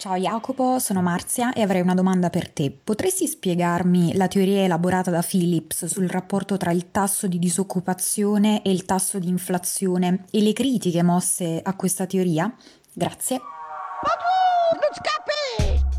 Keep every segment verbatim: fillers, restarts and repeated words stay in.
Ciao Jacopo, sono Marzia e avrei una domanda per te. Potresti spiegarmi la teoria elaborata da Phillips sul rapporto tra il tasso di disoccupazione e il tasso di inflazione e le critiche mosse a questa teoria? Grazie.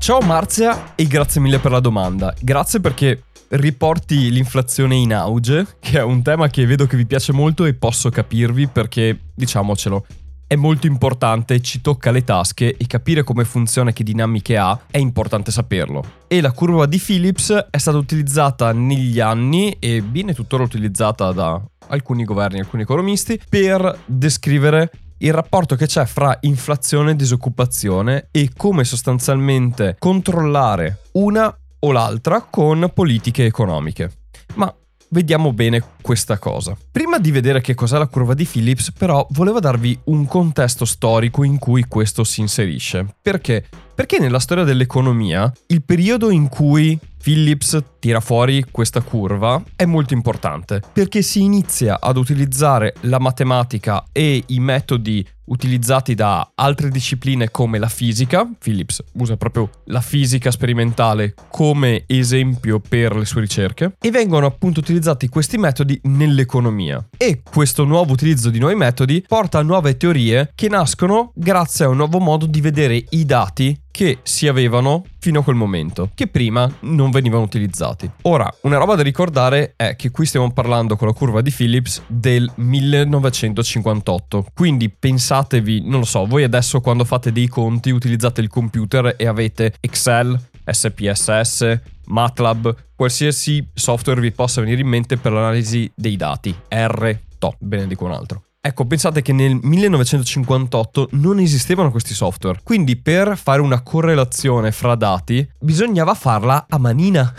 Ciao Marzia e grazie mille per la domanda. Grazie perché riporti l'inflazione in auge, che è un tema che vedo che vi piace molto e posso capirvi perché, diciamocelo, è molto importante, ci tocca le tasche e capire come funziona e che dinamiche ha è importante saperlo. E la curva di Phillips è stata utilizzata negli anni e viene tuttora utilizzata da alcuni governi, alcuni economisti per descrivere il rapporto che c'è fra inflazione e disoccupazione e come sostanzialmente controllare una o l'altra con politiche economiche. Ma vediamo bene questa cosa. Prima di vedere che cos'è la curva di Phillips, però, volevo darvi un contesto storico in cui questo si inserisce. Perché? Perché nella storia dell'economia il periodo in cui Phillips tira fuori questa curva è molto importante, perché si inizia ad utilizzare la matematica e i metodi utilizzati da altre discipline come la fisica. Phillips usa proprio la fisica sperimentale come esempio per le sue ricerche e vengono appunto utilizzati questi metodi nell'economia. E questo nuovo utilizzo di nuovi metodi porta a nuove teorie che nascono grazie a un nuovo modo di vedere i dati che si avevano fino a quel momento, che prima non venivano utilizzati. Ora, una roba da ricordare è che qui stiamo parlando con la curva di Phillips del millenovecentocinquantotto, quindi pensatevi, non lo so, voi adesso quando fate dei conti utilizzate il computer e avete Excel, S P S S, Matlab, qualsiasi software vi possa venire in mente per l'analisi dei dati, R, top, ve ne dico un altro. Ecco, pensate che nel millenovecentocinquantotto non esistevano questi software, quindi per fare una correlazione fra dati bisognava farla a manina.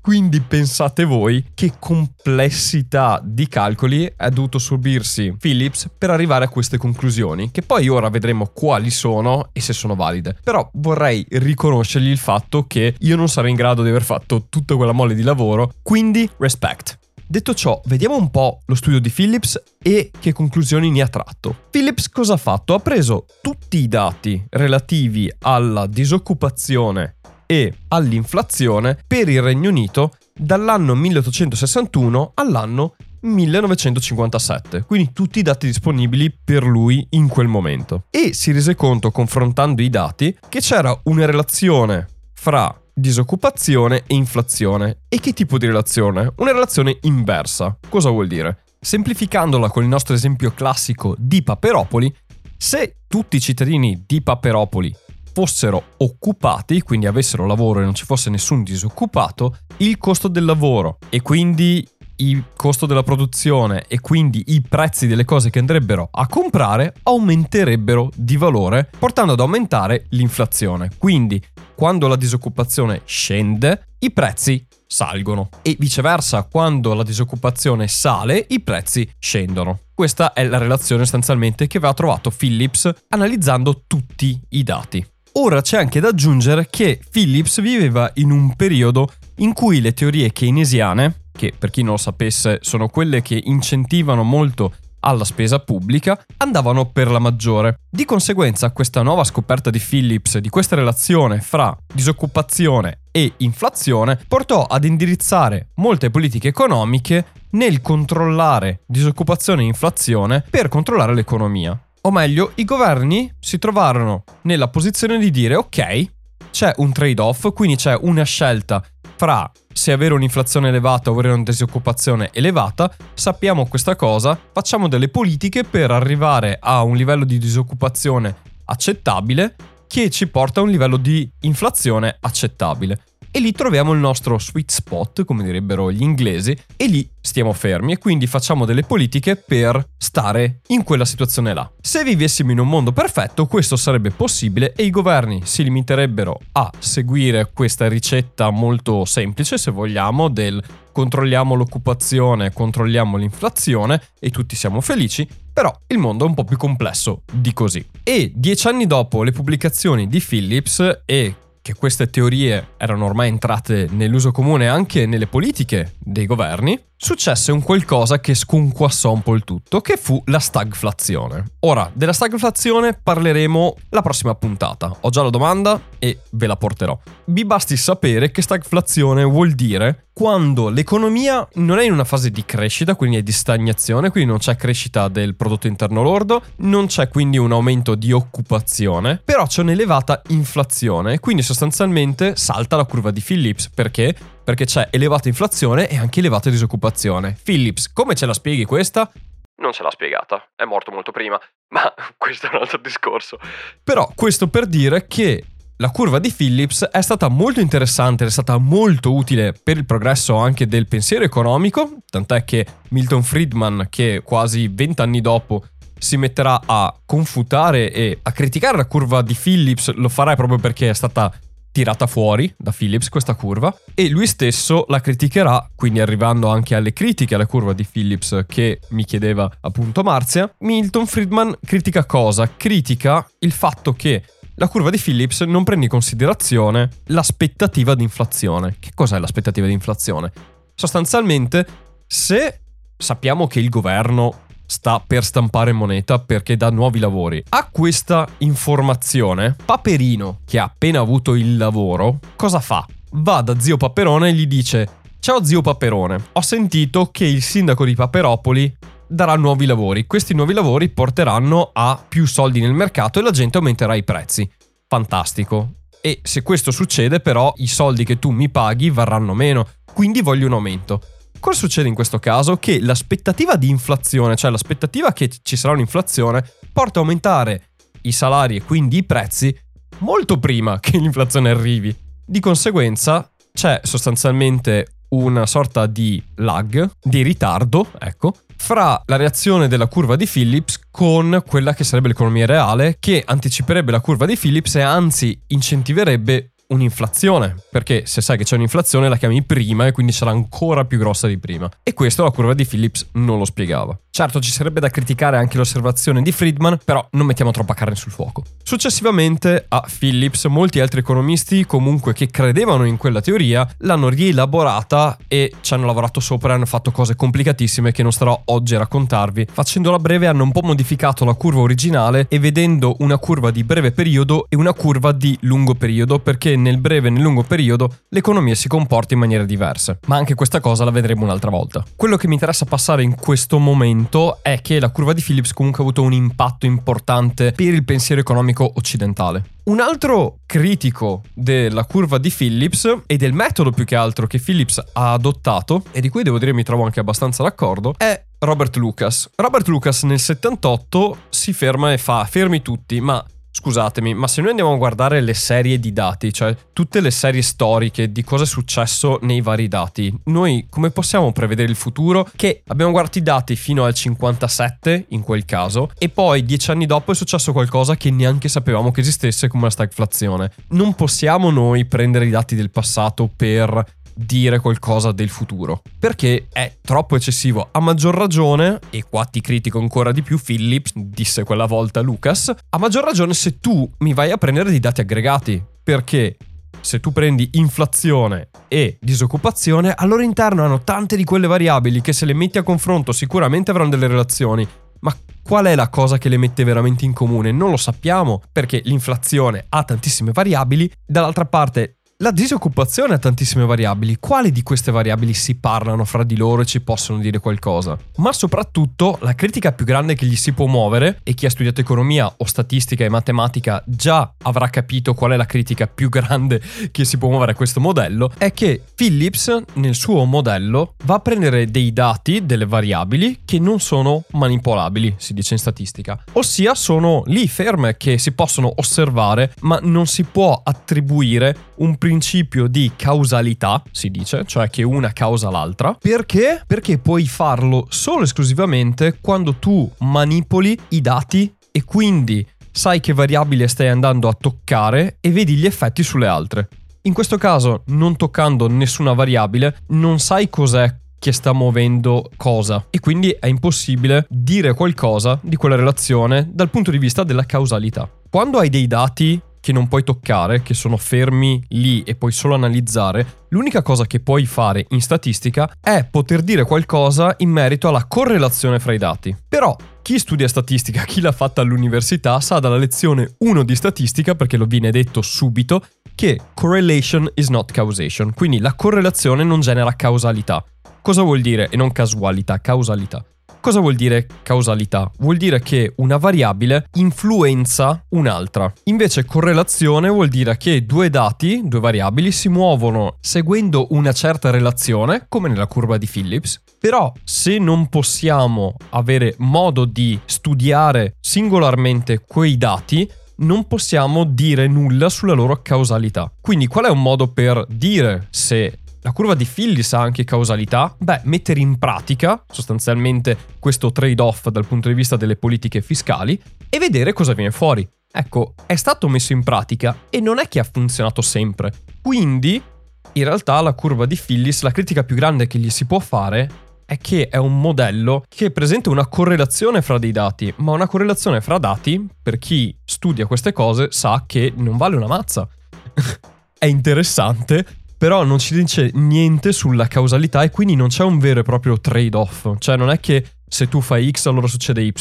Quindi pensate voi che complessità di calcoli ha dovuto subirsi Phillips per arrivare a queste conclusioni, che poi ora vedremo quali sono e se sono valide. Però vorrei riconoscergli il fatto che io non sarei in grado di aver fatto tutta quella mole di lavoro, quindi respect. Detto ciò, vediamo un po' lo studio di Phillips e che conclusioni ne ha tratto. Phillips cosa ha fatto? Ha preso tutti i dati relativi alla disoccupazione e all'inflazione per il Regno Unito dall'anno milleottocentosessantuno all'anno millenovecentocinquantasette, quindi tutti i dati disponibili per lui in quel momento. E si rese conto, confrontando i dati, che c'era una relazione fra disoccupazione e inflazione. E che tipo di relazione? Una relazione inversa. Cosa vuol dire? Semplificandola con il nostro esempio classico di Paperopoli, se tutti i cittadini di Paperopoli fossero occupati, quindi avessero lavoro e non ci fosse nessun disoccupato, il costo del lavoro e quindi il costo della produzione e quindi i prezzi delle cose che andrebbero a comprare aumenterebbero di valore, portando ad aumentare l'inflazione. Quindi quando la disoccupazione scende, i prezzi salgono e viceversa, quando la disoccupazione sale, i prezzi scendono. Questa è la relazione sostanzialmente che aveva trovato Phillips analizzando tutti i dati. Ora c'è anche da aggiungere che Phillips viveva in un periodo in cui le teorie keynesiane, che per chi non lo sapesse sono quelle che incentivano molto alla spesa pubblica, andavano per la maggiore. Di conseguenza questa nuova scoperta di Phillips di questa relazione fra disoccupazione e inflazione portò ad indirizzare molte politiche economiche nel controllare disoccupazione e inflazione per controllare l'economia. O meglio, i governi si trovarono nella posizione di dire ok, c'è un trade-off, quindi c'è una scelta fra se avere un'inflazione elevata o avere una disoccupazione elevata, sappiamo questa cosa, facciamo delle politiche per arrivare a un livello di disoccupazione accettabile che ci porta a un livello di inflazione accettabile. E lì troviamo il nostro sweet spot, come direbbero gli inglesi, e lì stiamo fermi e quindi facciamo delle politiche per stare in quella situazione là. Se vivessimo in un mondo perfetto, questo sarebbe possibile e i governi si limiterebbero a seguire questa ricetta molto semplice, se vogliamo, del controlliamo l'occupazione, controlliamo l'inflazione e tutti siamo felici. Però il mondo è un po' più complesso di così. E dieci anni dopo le pubblicazioni di Phillips e che queste teorie erano ormai entrate nell'uso comune anche nelle politiche dei governi, successe un qualcosa che sconquassò un po' il tutto, che fu la stagflazione. Ora, della stagflazione parleremo la prossima puntata. Ho già la domanda e ve la porterò. Vi basti sapere che stagflazione vuol dire quando l'economia non è in una fase di crescita, quindi è di stagnazione, quindi non c'è crescita del prodotto interno lordo, non c'è quindi un aumento di occupazione, però c'è un'elevata inflazione, quindi sostanzialmente salta la curva di Phillips. Perché? Perché c'è elevata inflazione e anche elevata disoccupazione. Phillips, come ce la spieghi questa? Non ce l'ha spiegata, è morto molto prima, ma questo è un altro discorso. Però questo per dire che la curva di Phillips è stata molto interessante, è stata molto utile per il progresso anche del pensiero economico, tant'è che Milton Friedman, che quasi vent'anni dopo si metterà a confutare e a criticare la curva di Phillips, lo farà proprio perché è stata tirata fuori da Phillips questa curva, e lui stesso la criticherà, quindi arrivando anche alle critiche alla curva di Phillips che mi chiedeva appunto Marzia. Milton Friedman critica cosa? Critica il fatto che la curva di Phillips non prende in considerazione l'aspettativa di inflazione. Che cos'è l'aspettativa di inflazione? Sostanzialmente, se sappiamo che il governo sta per stampare moneta perché dà nuovi lavori, a questa informazione Paperino, che ha appena avuto il lavoro, cosa fa? Va da zio Paperone e gli dice: ciao zio Paperone, ho sentito che il sindaco di Paperopoli darà nuovi lavori, questi nuovi lavori porteranno a più soldi nel mercato e la gente aumenterà i prezzi. Fantastico. E se questo succede, però, i soldi che tu mi paghi varranno meno, quindi voglio un aumento. Cosa succede in questo caso? Che l'aspettativa di inflazione, cioè l'aspettativa che ci sarà un'inflazione, porta a aumentare i salari e quindi i prezzi molto prima che l'inflazione arrivi. Di conseguenza c'è sostanzialmente una sorta di lag, di ritardo, ecco, fra la reazione della curva di Phillips con quella che sarebbe l'economia reale, che anticiperebbe la curva di Phillips e anzi incentiverebbe un'inflazione, perché se sai che c'è un'inflazione la chiami prima e quindi sarà ancora più grossa di prima. E questo la curva di Phillips non lo spiegava. Certo, ci sarebbe da criticare anche l'osservazione di Friedman, però non mettiamo troppa carne sul fuoco. Successivamente a Phillips molti altri economisti comunque che credevano in quella teoria l'hanno rielaborata e ci hanno lavorato sopra e hanno fatto cose complicatissime che non starò oggi a raccontarvi. Facendola breve, hanno un po' modificato la curva originale e vedendo una curva di breve periodo e una curva di lungo periodo, perché nel breve e nel lungo periodo l'economia si comporta in maniere diverse. Ma anche questa cosa la vedremo un'altra volta. Quello che mi interessa passare in questo momento è che la curva di Phillips comunque ha avuto un impatto importante per il pensiero economico occidentale. Un altro critico della curva di Phillips e del metodo più che altro che Phillips ha adottato, e di cui devo dire mi trovo anche abbastanza d'accordo, è Robert Lucas. Robert Lucas nel settantotto si ferma e fa: fermi tutti, ma scusatemi, ma se noi andiamo a guardare le serie di dati, cioè tutte le serie storiche di cosa è successo nei vari dati, noi come possiamo prevedere il futuro? Che abbiamo guardato i dati fino al cinquantasette, in quel caso, e poi dieci anni dopo è successo qualcosa che neanche sapevamo che esistesse, come la stagflazione. Non possiamo noi prendere i dati del passato per dire qualcosa del futuro, perché è troppo eccessivo. A maggior ragione, e qua ti critico ancora di più Phillips, disse quella volta Lucas, a maggior ragione se tu mi vai a prendere dei dati aggregati, perché se tu prendi inflazione e disoccupazione, al loro interno hanno tante di quelle variabili che se le metti a confronto sicuramente avranno delle relazioni, ma qual è la cosa che le mette veramente in comune? Non lo sappiamo, perché l'inflazione ha tantissime variabili, dall'altra parte la disoccupazione ha tantissime variabili. Quali di queste variabili si parlano fra di loro e ci possono dire qualcosa? Ma soprattutto la critica più grande che gli si può muovere, e chi ha studiato economia o statistica e matematica già avrà capito qual è la critica più grande che si può muovere a questo modello, è che Phillips nel suo modello va a prendere dei dati, delle variabili che non sono manipolabili, si dice in statistica, ossia sono lì ferme che si possono osservare, ma non si può attribuire un principio di causalità, si dice, cioè che una causa l'altra. Perché? Perché puoi farlo solo esclusivamente quando tu manipoli i dati e quindi sai che variabile stai andando a toccare e vedi gli effetti sulle altre. In questo caso, non toccando nessuna variabile, non sai cos'è che sta muovendo cosa e quindi è impossibile dire qualcosa di quella relazione dal punto di vista della causalità. Quando hai dei dati che non puoi toccare, che sono fermi lì e puoi solo analizzare, l'unica cosa che puoi fare in statistica è poter dire qualcosa in merito alla correlazione fra i dati. Però chi studia statistica, chi l'ha fatta all'università, sa dalla lezione uno di statistica, perché lo viene detto subito, che correlation is not causation, quindi la correlazione non genera causalità. Cosa vuol dire? E non casualità, causalità. Cosa vuol dire causalità? Vuol dire che una variabile influenza un'altra. Invece correlazione vuol dire che due dati, due variabili, si muovono seguendo una certa relazione, come nella curva di Phillips. Però se non possiamo avere modo di studiare singolarmente quei dati, non possiamo dire nulla sulla loro causalità. Quindi qual è un modo per dire se la curva di Phillips ha anche causalità? Beh, mettere in pratica sostanzialmente questo trade-off dal punto di vista delle politiche fiscali e vedere cosa viene fuori. Ecco, è stato messo in pratica e non è che ha funzionato sempre. Quindi, in realtà, la curva di Phillips, la critica più grande che gli si può fare è che è un modello che presenta una correlazione fra dei dati, ma una correlazione fra dati, per chi studia queste cose, sa che non vale una mazza. È interessante, però non ci dice niente sulla causalità e quindi non c'è un vero e proprio trade-off. Cioè non è che se tu fai X allora succede Y,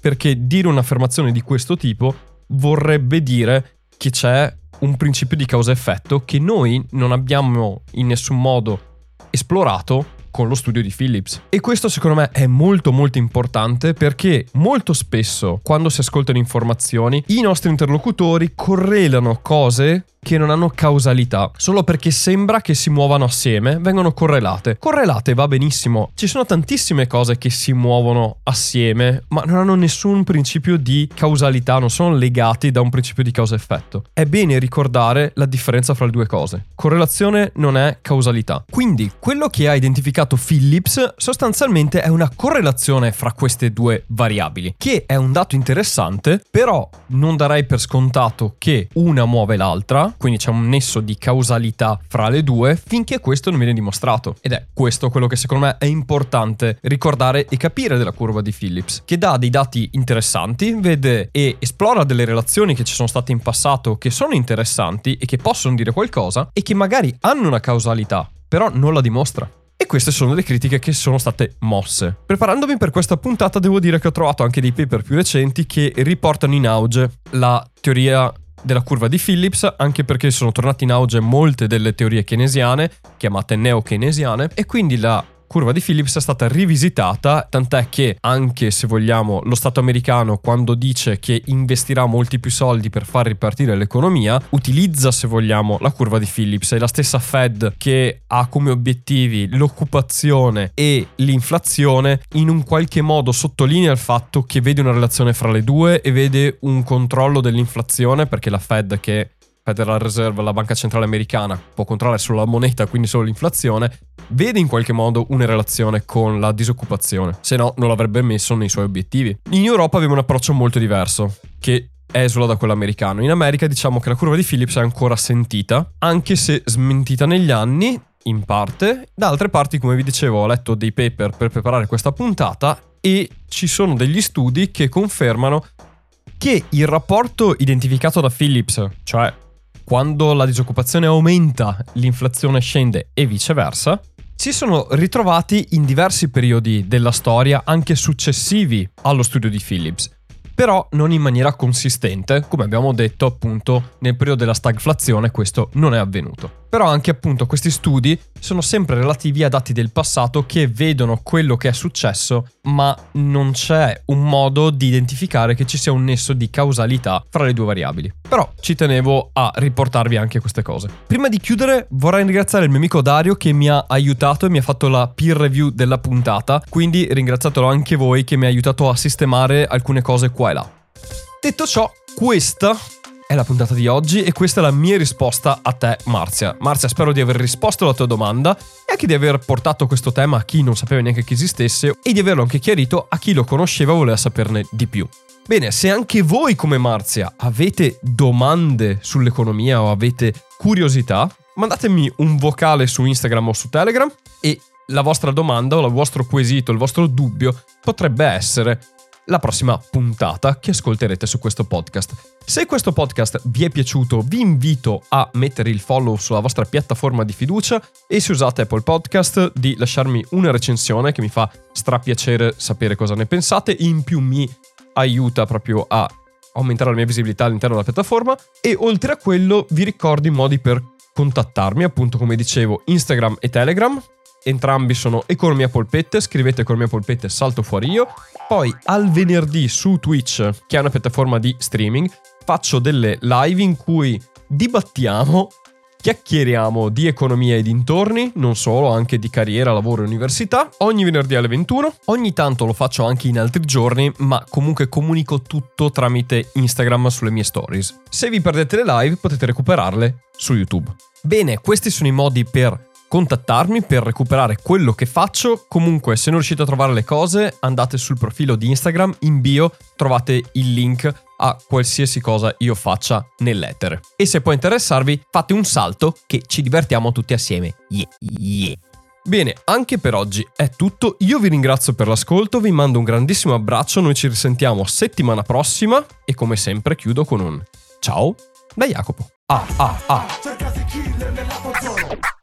perché dire un'affermazione di questo tipo vorrebbe dire che c'è un principio di causa-effetto che noi non abbiamo in nessun modo esplorato con lo studio di Phillips. E questo secondo me è molto molto importante, perché molto spesso quando si ascoltano informazioni i nostri interlocutori correlano cose che non hanno causalità solo perché sembra che si muovano assieme, vengono correlate. Correlate va benissimo, ci sono tantissime cose che si muovono assieme ma non hanno nessun principio di causalità, non sono legati da un principio di causa-effetto. È bene ricordare la differenza fra le due cose. Correlazione non è causalità. Quindi quello che ha identificato Phillips sostanzialmente è una correlazione fra queste due variabili, che è un dato interessante, però non darei per scontato che una muove l'altra, quindi c'è un nesso di causalità fra le due finché questo non viene dimostrato. Ed è questo quello che secondo me è importante ricordare e capire della curva di Phillips, che dà dei dati interessanti, vede e esplora delle relazioni che ci sono state in passato che sono interessanti e che possono dire qualcosa e che magari hanno una causalità, però non la dimostra. E queste sono le critiche che sono state mosse. Preparandomi per questa puntata devo dire che ho trovato anche dei paper più recenti che riportano in auge la teoria della curva di Phillips, anche perché sono tornate in auge molte delle teorie keynesiane, chiamate neo-keynesiane, e quindi la curva di Phillips è stata rivisitata, tant'è che anche, se vogliamo, lo Stato americano, quando dice che investirà molti più soldi per far ripartire l'economia, utilizza, se vogliamo, la curva di Phillips. È la stessa Fed che ha come obiettivi l'occupazione e l'inflazione, in un qualche modo sottolinea il fatto che vede una relazione fra le due e vede un controllo dell'inflazione, perché la Fed, che Federal Reserve, la banca centrale americana, può controllare solo la moneta, quindi solo l'inflazione, vede in qualche modo una relazione con la disoccupazione, se no non l'avrebbe messo nei suoi obiettivi. In Europa abbiamo un approccio molto diverso, che esula da quello americano. In America diciamo che la curva di Phillips è ancora sentita, anche se smentita negli anni, in parte. Da altre parti, come vi dicevo, ho letto dei paper per preparare questa puntata e ci sono degli studi che confermano che il rapporto identificato da Phillips, cioè quando la disoccupazione aumenta, l'inflazione scende e viceversa, si sono ritrovati in diversi periodi della storia, anche successivi allo studio di Phillips, però non in maniera consistente. Come abbiamo detto, appunto, nel periodo della stagflazione questo non è avvenuto. Però anche, appunto, questi studi sono sempre relativi a dati del passato che vedono quello che è successo, ma non c'è un modo di identificare che ci sia un nesso di causalità fra le due variabili. Però ci tenevo a riportarvi anche queste cose. Prima di chiudere vorrei ringraziare il mio amico Dario, che mi ha aiutato e mi ha fatto la peer review della puntata, quindi ringraziatelo anche voi che mi ha aiutato a sistemare alcune cose qua e là. Detto ciò, questa è la puntata di oggi e questa è la mia risposta a te, Marzia. Marzia, spero di aver risposto alla tua domanda e anche di aver portato questo tema a chi non sapeva neanche che esistesse e di averlo anche chiarito a chi lo conosceva e voleva saperne di più. Bene, se anche voi come Marzia avete domande sull'economia o avete curiosità, mandatemi un vocale su Instagram o su Telegram e la vostra domanda o il vostro quesito, il vostro dubbio potrebbe essere la prossima puntata che ascolterete su questo podcast. Se questo podcast vi è piaciuto, vi invito a mettere il follow sulla vostra piattaforma di fiducia e se usate Apple Podcast di lasciarmi una recensione che mi fa strapiacere sapere cosa ne pensate, in più mi aiuta proprio a aumentare la mia visibilità all'interno della piattaforma. E oltre a quello vi ricordo i modi per contattarmi, appunto come dicevo Instagram e Telegram. Entrambi sono Economia Polpette, scrivete Economia Polpette, salto fuori io. Poi al venerdì su Twitch, che è una piattaforma di streaming, faccio delle live in cui dibattiamo, chiacchieriamo di economia e dintorni, non solo, anche di carriera, lavoro e università, ogni venerdì alle ventuno. Ogni tanto lo faccio anche in altri giorni, ma comunque comunico tutto tramite Instagram sulle mie stories. Se vi perdete le live potete recuperarle su YouTube. Bene, questi sono i modi per contattarmi, per recuperare quello che faccio. Comunque, se non riuscite a trovare le cose, andate sul profilo di Instagram, in bio trovate il link a qualsiasi cosa io faccia nell'etere. E se può interessarvi, fate un salto che ci divertiamo tutti assieme. Yeah, yeah. Bene, anche per oggi è tutto. Io vi ringrazio per l'ascolto, vi mando un grandissimo abbraccio, noi ci risentiamo settimana prossima e come sempre chiudo con un ciao da Jacopo. Ah ah ah.